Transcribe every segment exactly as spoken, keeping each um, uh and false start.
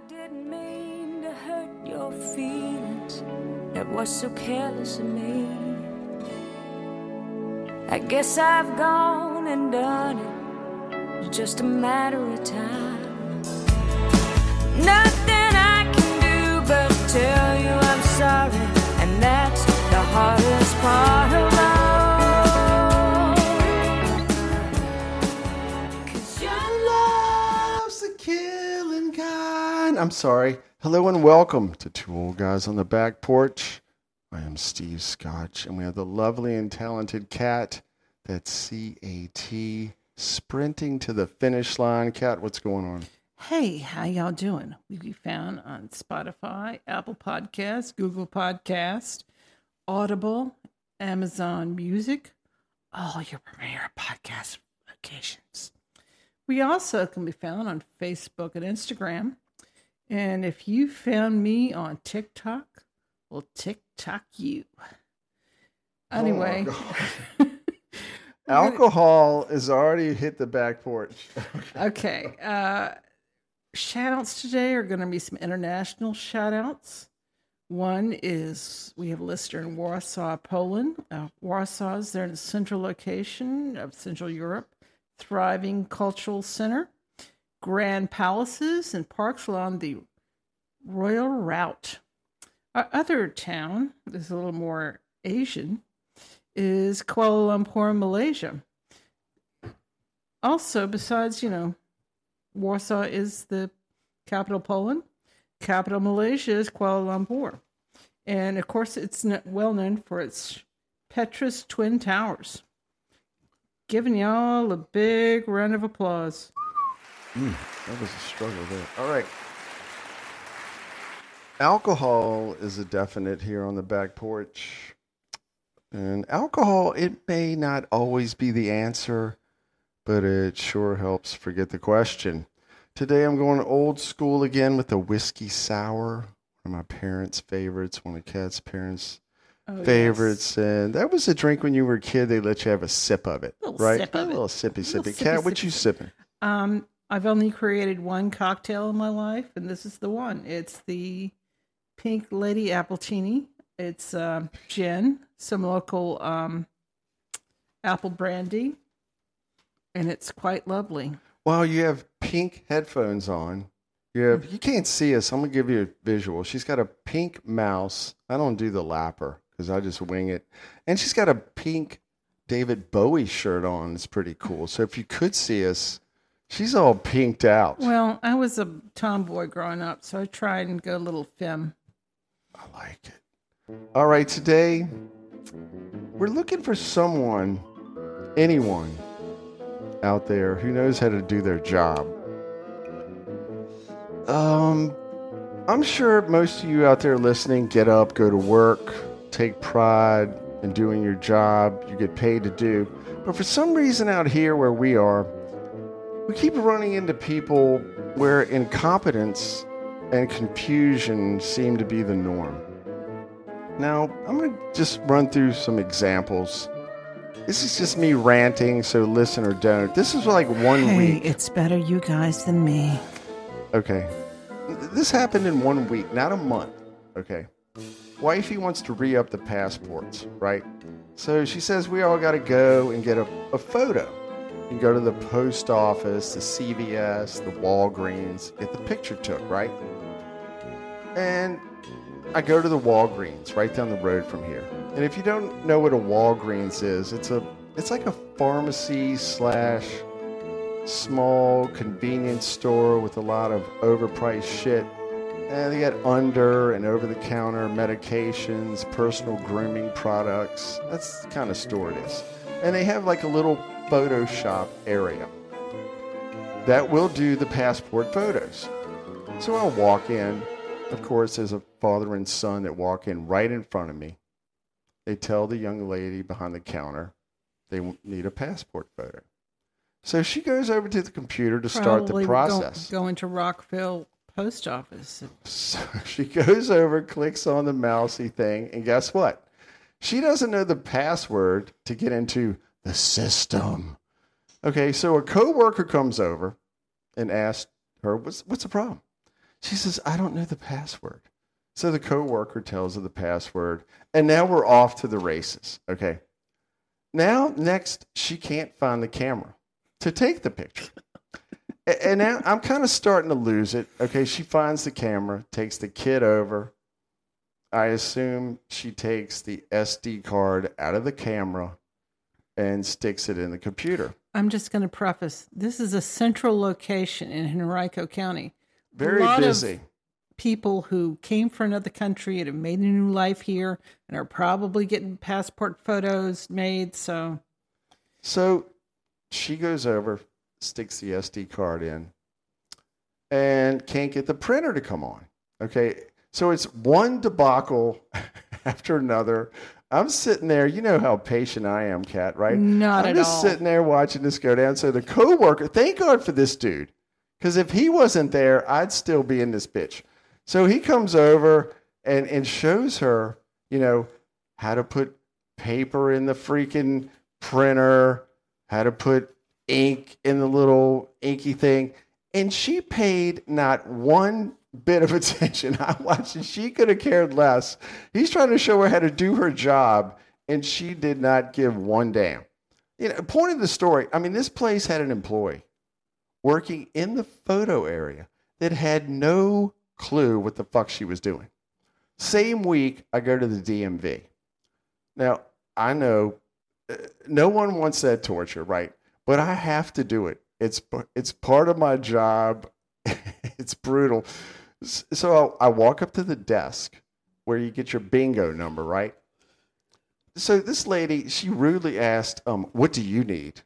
I didn't mean to hurt your feelings. That was so careless of me. I guess I've gone and done it. It's just a matter of time. Nothing I can do but tell you I'm sorry, and that's the hardest part of all. I'm sorry. Hello and welcome to Two Old Guys on the Back Porch. I am Steve Scotch, and we have the lovely and talented Cat. That's C A T, sprinting to the finish line. Cat, what's going on? Hey, how y'all doing? We can be found on Spotify, Apple Podcasts, Google Podcasts, Audible, Amazon Music, all your premier podcast locations. We also can be found on Facebook and Instagram. And if you found me on TikTok, we'll TikTok you. Anyway. Oh alcohol has already hit the back porch. Okay. okay. Uh, shout-outs today are going to be some international shout-outs. One is we have a listener in Warsaw, Poland. Uh, Warsaw's there in a central location of Central Europe, thriving cultural center. Grand palaces and parks along the Royal Route. Our other town, this is a little more Asian, is Kuala Lumpur, Malaysia. Also, besides, you know, Warsaw is the capital Poland. Capital Malaysia is Kuala Lumpur. And, of course, it's well known for its Petrus Twin Towers. Giving y'all a big round of applause. Mm, that was a struggle there. All right. Alcohol is a definite here on the back porch. And alcohol, it may not always be the answer, but it sure helps forget the question. Today I'm going old school again with a whiskey sour. One of my parents' favorites, one of Kat's parents' oh, favorites. Yes. And that was a drink when you were a kid. They let you have a sip of it, little right? Sip of a little it. sippy, sippy. Little Kat, sippy, what sippy. You sipping? Um, I've only created one cocktail in my life, and this is the one. It's the Pink Lady Appletini. It's uh, gin, some local um, apple brandy, and it's quite lovely. Well, you have pink headphones on. You have, you can't see us. I'm going to give you a visual. She's got a pink mouse. I don't do the lapper because I just wing it. And she's got a pink David Bowie shirt on. It's pretty cool. So if you could see us... She's all pinked out. Well, I was a tomboy growing up, so I tried and go a little femme. I like it. All right, today we're looking for someone, anyone out there who knows how to do their job. Um, I'm sure most of you out there listening get up, go to work, take pride in doing your job you get paid to do. But for some reason out here where we are, we keep running into people where incompetence and confusion seem to be the norm. Now, I'm going to just run through some examples. This is just me ranting, so listen or don't. This is like one hey, week. It's better you guys than me. Okay. This happened in one week, not a month. Okay. Wifey wants to re-up the passports, right? So she says we all got to go and get a, a photo. You go to the post office, the C V S, the Walgreens, get the picture took, right? And I go to the Walgreens right down the road from here. And if you don't know what a Walgreens is, it's a it's like a pharmacy slash small convenience store with a lot of overpriced shit. And they got under and over-the-counter medications, personal grooming products. That's the kind of store it is. And they have like a little Photoshop area that will do the passport photos. So I walk in. Of course, there's a father and son that walk in right in front of me. They tell the young lady behind the counter they need a passport photo. So she goes over to the computer to Probably start the process. Going to Rockville Post Office. So she goes over, clicks on the mousey thing, and guess what? She doesn't know the password to get into the system. Okay, so a coworker comes over and asks her, what's what's the problem? She says, I don't know the password. So the coworker tells her the password, and now we're off to the races. Okay. Now, next, she can't find the camera to take the picture. And now I'm kind of starting to lose it. Okay, she finds the camera, takes the kid over. I assume she takes the S D card out of the camera and sticks it in the computer. I'm just going to preface, this is a central location in Henrico County. Very busy. Of people who came from another country and have made a new life here and are probably getting passport photos made. So, so she goes over, sticks the S D card in, and can't get the printer to come on. Okay. So it's one debacle after another. I'm sitting there. You know how patient I am, Kat, right? Not I'm at all. I'm just sitting there watching this go down. So the coworker, thank God for this dude, because if he wasn't there, I'd still be in this bitch. So he comes over and, and shows her, you know, how to put paper in the freaking printer, how to put ink in the little inky thing. And she paid not one bit of attention. I watched it. She could have cared less. He's trying to show her how to do her job, and she did not give one damn. You know, point of the story, I mean, this place had an employee working in the photo area that had no clue what the fuck she was doing. Same week, I go to the D M V. Now, I know uh, no one wants that torture, right? But I have to do it. It's it's part of my job. It's brutal. So I walk up to the desk where you get your bingo number, right? So this lady, she rudely asked, um, what do you need?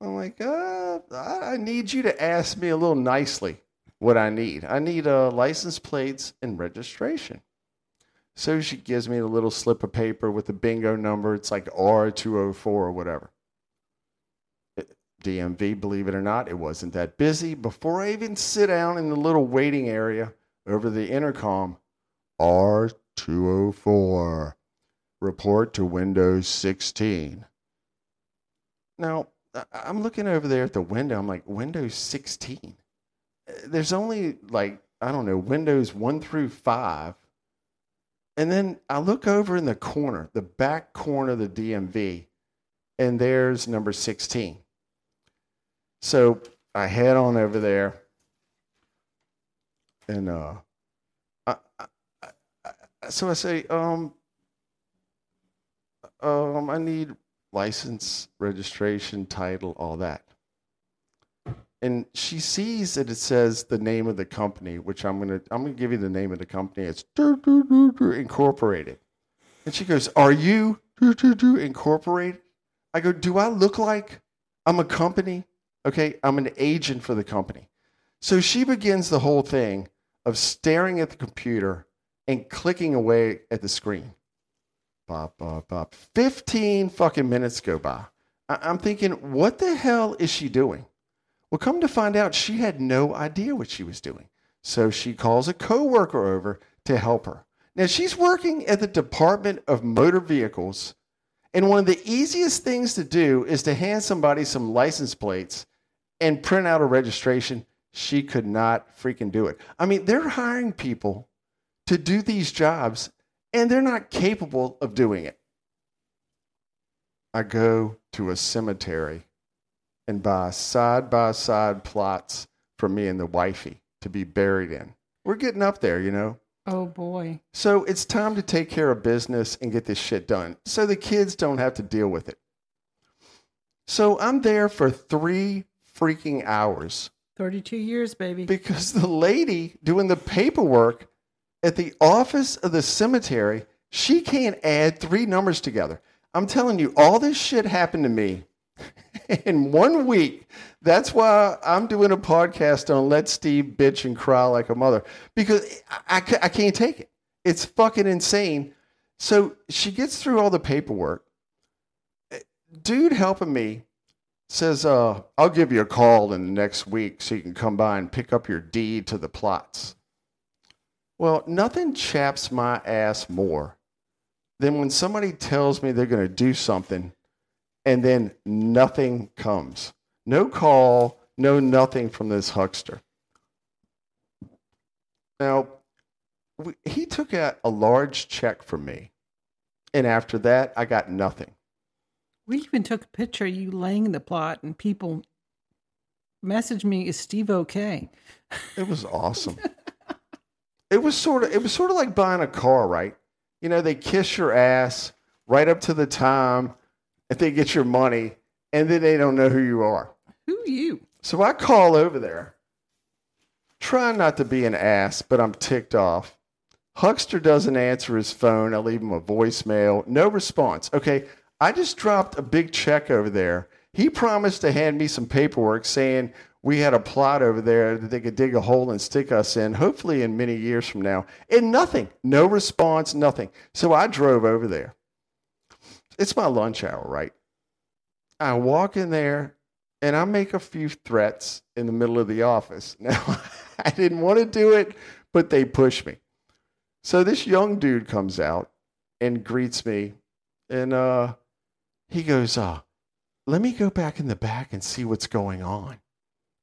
I'm like, uh, I need you to ask me a little nicely what I need. I need uh, license plates and registration. So she gives me a little slip of paper with the bingo number. It's like R two oh four or whatever. D M V, believe it or not, it wasn't that busy. Before I even sit down in the little waiting area over the intercom, R two oh four, report to Windows sixteen. Now, I'm looking over there at the window. I'm like, Windows sixteen? There's only like, I don't know, Windows one through five. And then I look over in the corner, the back corner of the D M V, and there's number sixteen. So I head on over there, and uh, I, I, I, so I say, um, um, I need license, registration, title, all that. And she sees that it says the name of the company, which I'm gonna, I'm gonna give you the name of the company. It's Incorporated, and she goes, "Are you Incorporated?" I go, "Do I look like I'm a company?" Okay, I'm an agent for the company. So she begins the whole thing of staring at the computer and clicking away at the screen. Pop, pop, pop. fifteen fucking minutes go by. I- I'm thinking, what the hell is she doing? Well, come to find out, she had no idea what she was doing. So she calls a coworker over to help her. Now, she's working at the Department of Motor Vehicles, and one of the easiest things to do is to hand somebody some license plates and print out a registration. She could not freaking do it. I mean, they're hiring people to do these jobs, and they're not capable of doing it. I go to a cemetery and buy side-by-side plots for me and the wifey to be buried in. We're getting up there, you know. Oh, boy. So it's time to take care of business and get this shit done so the kids don't have to deal with it. So I'm there for three freaking hours. thirty-two years, baby. Because the lady doing the paperwork at the office of the cemetery, she can't add three numbers together. I'm telling you, all this shit happened to me in one week. That's why I'm doing a podcast on Let Steve Bitch and Cry Like a Mother, because I, I, I can't take it. It's fucking insane. So she gets through all the paperwork. Dude helping me says, uh, I'll give you a call in the next week so you can come by and pick up your deed to the plots. Well, nothing chaps my ass more than when somebody tells me they're going to do something and then nothing comes. No call, no nothing from this huckster. Now, we, he took out a large check from me, and after that, I got nothing. We even took a picture of you laying the plot, and people messaged me, "Is Steve okay?" It was awesome. It was sort of, it was sort of like buying a car, right? You know, they kiss your ass right up to the time that they get your money, and then they don't know who you are. Who you? So I call over there, trying not to be an ass, but I'm ticked off. Huckster doesn't answer his phone. I leave him a voicemail. No response. Okay. I just dropped a big check over there. He promised to hand me some paperwork saying we had a plot over there that they could dig a hole and stick us in, hopefully in many years from now. And nothing. No response, nothing. So I drove over there. It's my lunch hour, right? I walk in there, and I make a few threats in the middle of the office. Now, I didn't want to do it, but they pushed me. So this young dude comes out and greets me, and uh, he goes, uh, let me go back in the back and see what's going on.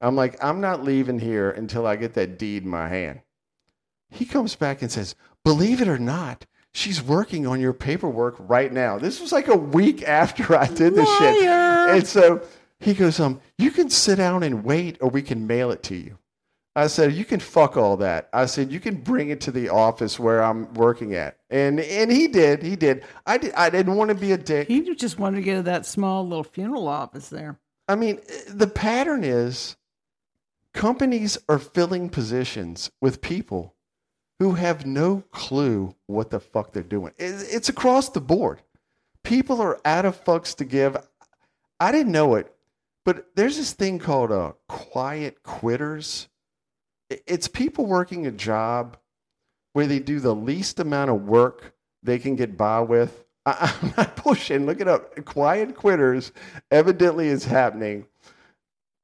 I'm like, I'm not leaving here until I get that deed in my hand. He comes back and says, believe it or not, she's working on your paperwork right now. This was like a week after I did this Liar. shit. And so he goes, um, you can sit down and wait, or we can mail it to you. I said, you can fuck all that. I said, you can bring it to the office where I'm working at. And and he did. He did. I, did, I didn't want to be a dick. He just wanted to get to that small little funeral office there. I mean, the pattern is companies are filling positions with people who have no clue what the fuck they're doing. It's across the board. People are out of fucks to give. I didn't know it, but there's this thing called uh, quiet quitters. It's people working a job where they do the least amount of work they can get by with. I, I'm not pushing. Look it up. Quiet quitters evidently is happening.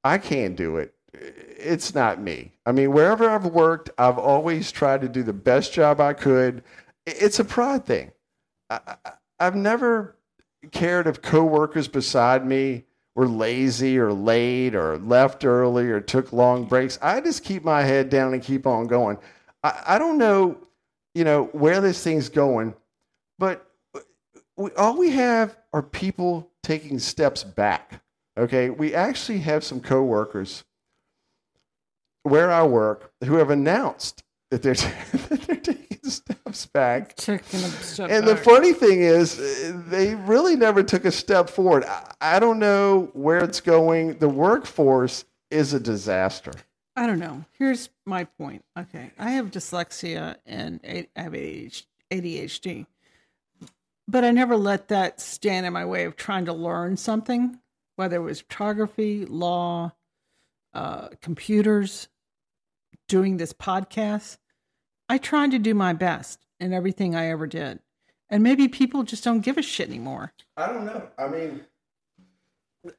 I can't do it. It's not me. I mean, wherever I've worked, I've always tried to do the best job I could. It's a pride thing. I, I, I've never cared if coworkers beside me were lazy or late or left early or took long breaks. I just keep my head down and keep on going. I, I don't know, you know, where this thing's going, but we, all we have are people taking steps back. Okay. We actually have some coworkers where I work who have announced that they're, t- that they're taking steps back. Taking a step and back. The funny thing is they really never took a step forward. I, I don't know where it's going. The workforce is a disaster. I don't know. Here's my point. Okay. I have dyslexia and I have A D H D, but I never let that stand in my way of trying to learn something, whether it was photography, law, uh, computers, doing this podcast. I tried to do my best in everything I ever did. And maybe people just don't give a shit anymore. I don't know. I mean,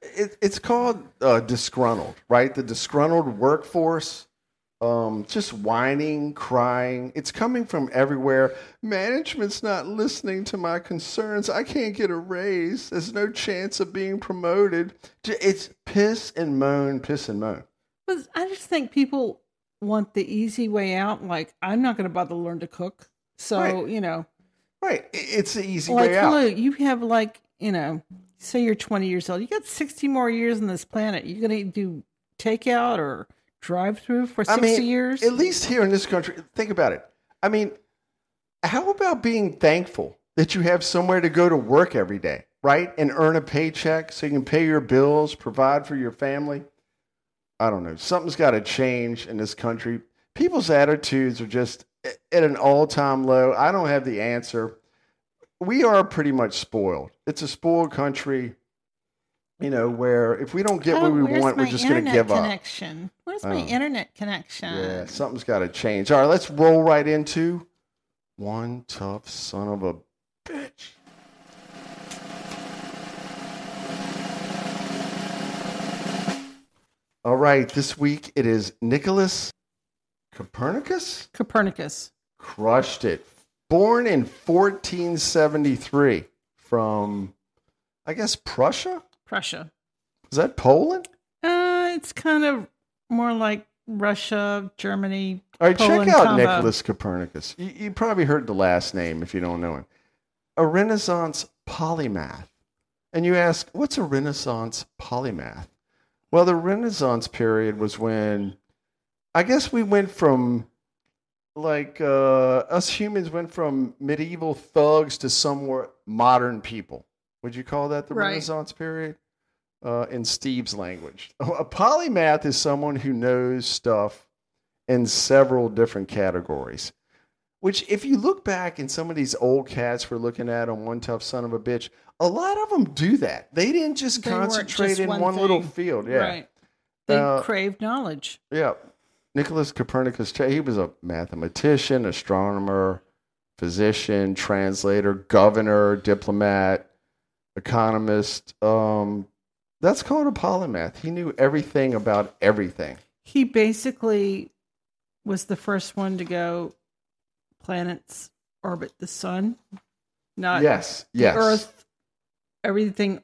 it, it's called uh, disgruntled, right? The disgruntled workforce, um, just whining, crying. It's coming from everywhere. Management's not listening to my concerns. I can't get a raise. There's no chance of being promoted. It's piss and moan, piss and moan. But I just think people want the easy way out. Like, I'm not going to bother learn to cook. So, right. you know. Right. It's the easy like, way out. Hello, you have like, you know, say you're twenty years old. You got sixty more years on this planet. You're going to do takeout or drive through for sixty I mean, years? At least here in this country. Think about it. I mean, how about being thankful that you have somewhere to go to work every day, right? And earn a paycheck so you can pay your bills, provide for your family. I don't know. Something's got to change in this country. People's attitudes are just at an all-time low. I don't have the answer. We are pretty much spoiled. It's a spoiled country, you know, where if we don't get oh, what we want, we're just going to give connection? up. Where's my um, internet connection? Yeah, something's got to change. All right, let's roll right into One Tough Son of a Bitch. All right, this week it is Nicholas Copernicus? Copernicus. Crushed it. Born in fourteen seventy-three from, I guess, Prussia? Prussia. Is that Poland? Uh, it's kind of more like Russia, Germany, all right, Poland, check out combo. Nicholas Copernicus. You, you probably heard the last name if you don't know him. A Renaissance polymath. And you ask, what's a Renaissance polymath? Well, the Renaissance period was when, I guess we went from, like, uh, us humans went from medieval thugs to somewhat modern people. Would you call that the right. Renaissance period? Uh, in Steve's language. A polymath is someone who knows stuff in several different categories. Which, if you look back in some of these old cats we're looking at on One Tough Son of a Bitch, a lot of them do that. They didn't just they concentrate just in one, one little field. Yeah. Right. They uh, craved knowledge. Yeah. Nicholas Copernicus, he was a mathematician, astronomer, physician, translator, governor, diplomat, economist. Um, that's called a polymath. He knew everything about everything. He basically was the first one to go planets orbit the sun. Not yes, yes. Earth, everything.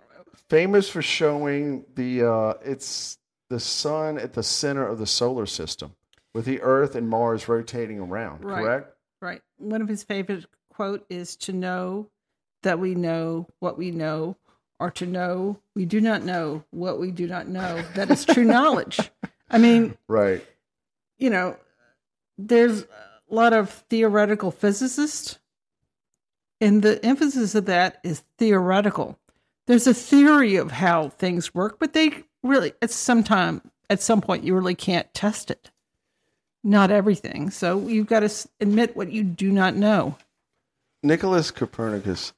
Famous for showing the uh, it's the sun at the center of the solar system with the Earth and Mars rotating around, right. correct? Right. One of his favorite quote is, to know that we know what we know, or to know we do not know what we do not know. That is true knowledge. I mean, right. You know, there's a lot of theoretical physicists, and the emphasis of that is theoretical. There's a theory of how things work, but they really, at some time, at some point, you really can't test it. Not everything. So you've got to admit what you do not know. Nicholas Copernicus,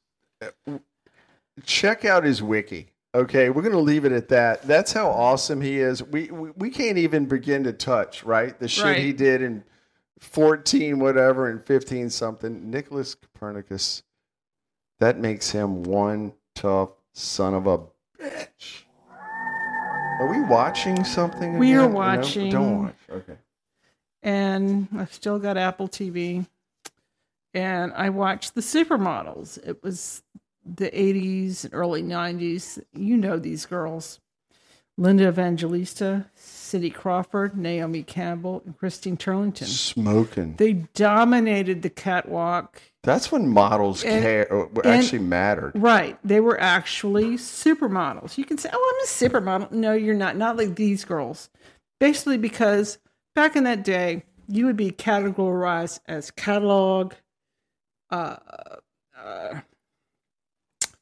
check out his wiki. Okay, we're going to leave it at that. That's how awesome he is. We we, we can't even begin to touch, right? The shit right. he did in fourteen whatever and fifteen something. Nicholas Copernicus, that makes him one tough son of a bitch. Are we watching something? We again? are watching. No? Don't watch. Okay. And I've still got Apple T V. And I watched the Super Models. It was the eighties and early nineties. You know these girls. Linda Evangelista, Cindy Crawford, Naomi Campbell, and Christine Turlington. Smoking. They dominated the catwalk. That's when models and, care, actually and, mattered. Right. They were actually supermodels. You can say, oh, I'm a supermodel. No, you're not. Not like these girls. Basically because back in that day, you would be categorized as catalog, uh, uh,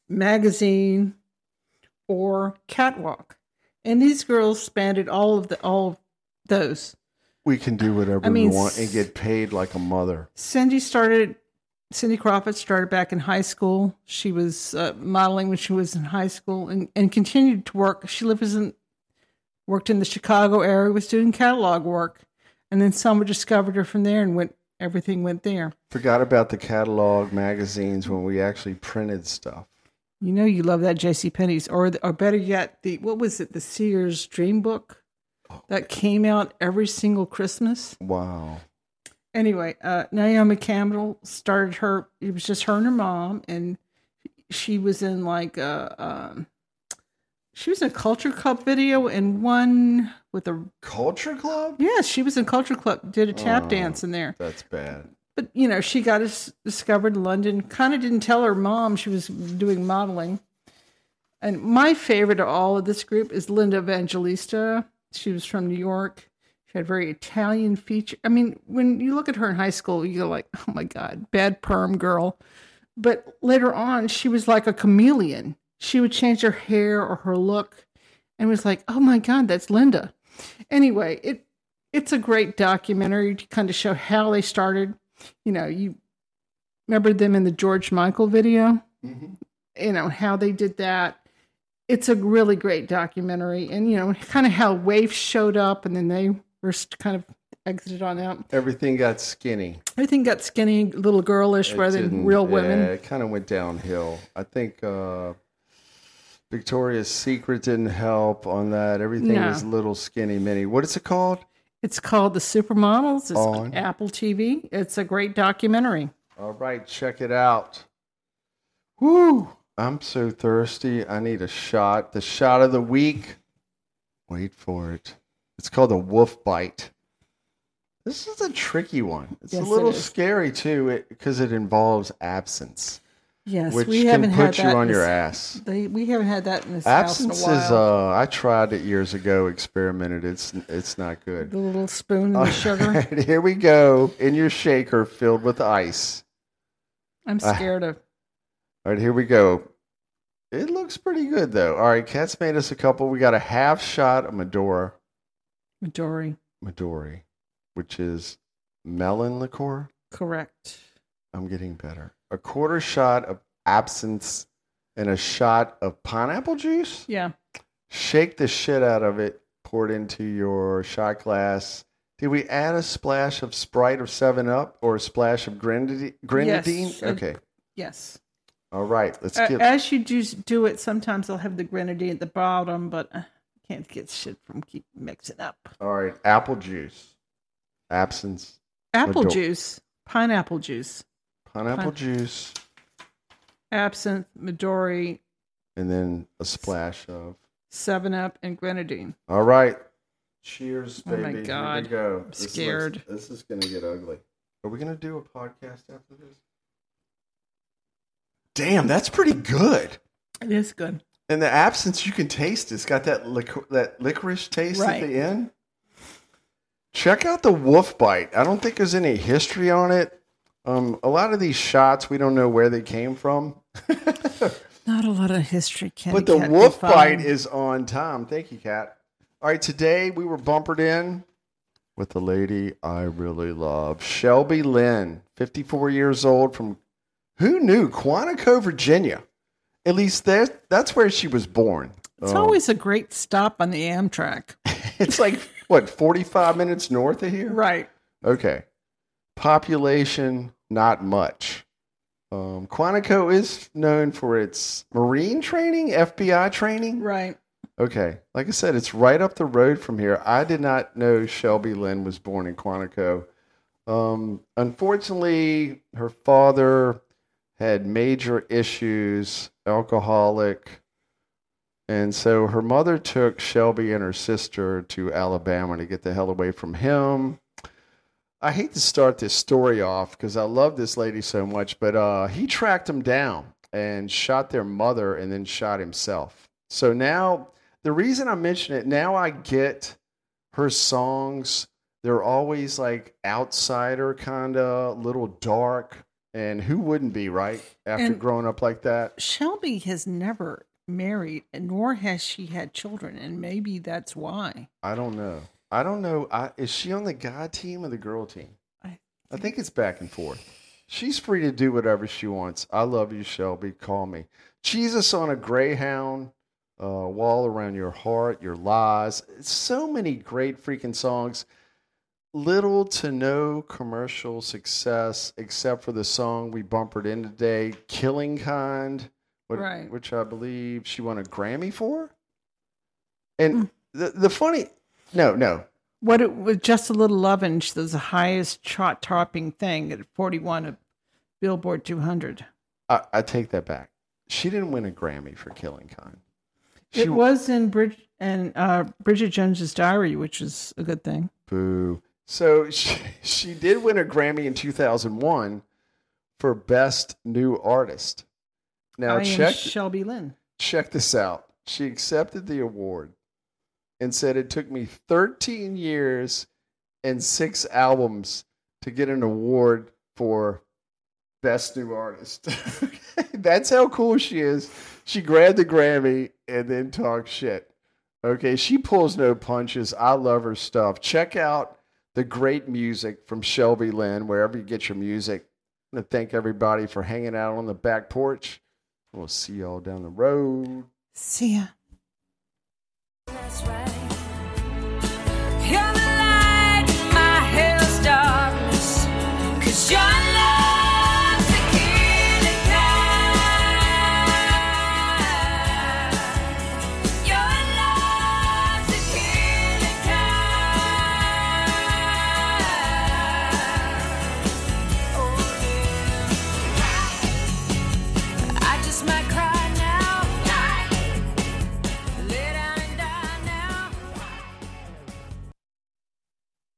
magazine, or catwalk. And these girls spanned all of the all of those. We can do whatever I mean, we want and get paid like a mother. Cindy started, Cindy Crawford started back in high school. She was uh, modeling when she was in high school and, and continued to work. She lived in, worked in the Chicago area, was doing catalog work. And then someone discovered her from there and went. everything went there. Forgot about the catalog magazines when we actually printed stuff. You know you love that JCPenney's, or the, or better yet, the what was it, the Sears Dream Book that came out every single Christmas. Wow. Anyway, uh, Naomi Campbell started her. It was just her and her mom, and she was in like a. Um, she was in a Culture Club video and one with a Culture Club. Yes, yeah, she was in Culture Club. Did a tap oh, dance in there. That's bad. But, you know, she got us discovered in London, kind of didn't tell her mom she was doing modeling. And my favorite of all of this group is Linda Evangelista. She was from New York. She had very Italian feature. I mean, when you look at her in high school, you're like, oh, my God, bad perm girl. But later on, she was like a chameleon. She would change her hair or her look and was like, oh, my God, that's Linda. Anyway, it it's a great documentary to kind of show how they started. You know, you remember them in the George Michael video, mm-hmm. you know, how they did that. It's a really great documentary. And, you know, kind of how Wave showed up and then they were kind of exited on out. Everything got skinny. Everything got skinny, little girlish, it rather than real women. Yeah, it kind of went downhill. I think uh, Victoria's Secret didn't help on that. Everything no. was little skinny mini. What is it called? It's called The Supermodels. It's on Apple T V. It's a great documentary. All right, check it out. Woo! I'm so thirsty. I need a shot. The shot of the week. Wait for it. It's called a Wolf Bite. This is a tricky one. It's yes, a little it scary, too, because it, it involves absence. Yes, which we haven't had that. Which can put you on your ass. They, we haven't had that in this absence house in a while. Is, uh, I tried it years ago, experimented. It's it's not good. The little spoon and the right, sugar. Here we go. In your shaker filled with ice. I'm scared uh, of. All right, here we go. It looks pretty good, though. All right, Cat's made us a couple. We got a half shot of Midori. Midori. Midori, which is melon liqueur. Correct. I'm getting better. A quarter shot of absinthe and a shot of pineapple juice. Yeah. Shake the shit out of it. Pour it into your shot glass. Did we add a splash of Sprite or seven up or a splash of Grenadine? Yes. Okay. Uh, yes. All right. Let's get... Uh, as you do, do it, sometimes they'll have the Grenadine at the bottom, but I can't get shit from keep mixing up. All right. Apple juice. Absinthe. Apple Midori. Juice. Pineapple juice. Pineapple Pine- juice. Absinthe, Midori. And then a splash of seven up and Grenadine. All right. Cheers, baby. Oh, my God. Here we go. I'm this scared. Looks, this is going to get ugly. Are we going to do a podcast after this? Damn, that's pretty good. It is good. And the absinthe, you can taste. It's got that lic- that licorice taste right. At the end. Check out the Wolf Bite. I don't think there's any history on it. Um, a lot of these shots, we don't know where they came from. Not a lot of history, Cat. But the Wolf Bite is on time. Thank you, Cat. All right, today we were bumpered in with a lady I really love, Shelby Lynn, fifty-four years old from, who knew, Quantico, Virginia. At least there, that's where she was born. It's oh. always a great stop on the Amtrak. It's like, what, forty-five minutes north of here? Right. Okay. Population, not much. Um, Quantico is known for its Marine training, F B I training. Right. Okay. Like I said, it's right up the road from here. I did not know Shelby Lynn was born in Quantico. Um, unfortunately, her father had major issues, alcoholic. And so her mother took Shelby and her sister to Alabama to get the hell away from him. I hate to start this story off because I love this lady so much, but uh, he tracked them down and shot their mother and then shot himself. So now, the reason I mention it, now I get her songs. They're always like outsider kind of, little dark. And who wouldn't be, right? After and growing up like that. Shelby has never married, nor has she had children. And maybe that's why. I don't know. I don't know. I, is she on the guy team or the girl team? I, I think it's back and forth. She's free to do whatever she wants. I love you, Shelby. Call me. Jesus on a Greyhound. Uh, Wall Around Your Heart, Your Lies. So many great freaking songs. Little to no commercial success, except for the song we bumpered in today, Killing Kind, what, right. which I believe she won a Grammy for. And mm. the, the funny... No, no. What it was, Just a Little Lovin', was the highest chart-topping thing at forty-one of Billboard two hundred. I, I take that back. She didn't win a Grammy for Killing Kind. She it was in Bridget, and, uh, Bridget Jones's Diary, which is a good thing. Boo. So she, she did win a Grammy in two thousand one for Best New Artist. Now I check am Shelby Lynn. Check this out. She accepted the award and said, it took me thirteen years and six albums to get an award for Best New Artist. That's how cool she is. She grabbed the Grammy and then talked shit. Okay, she pulls no punches. I love her stuff. Check out the great music from Shelby Lynn, wherever you get your music. I want to thank everybody for hanging out on the back porch. We'll see y'all down the road. See ya. That's right.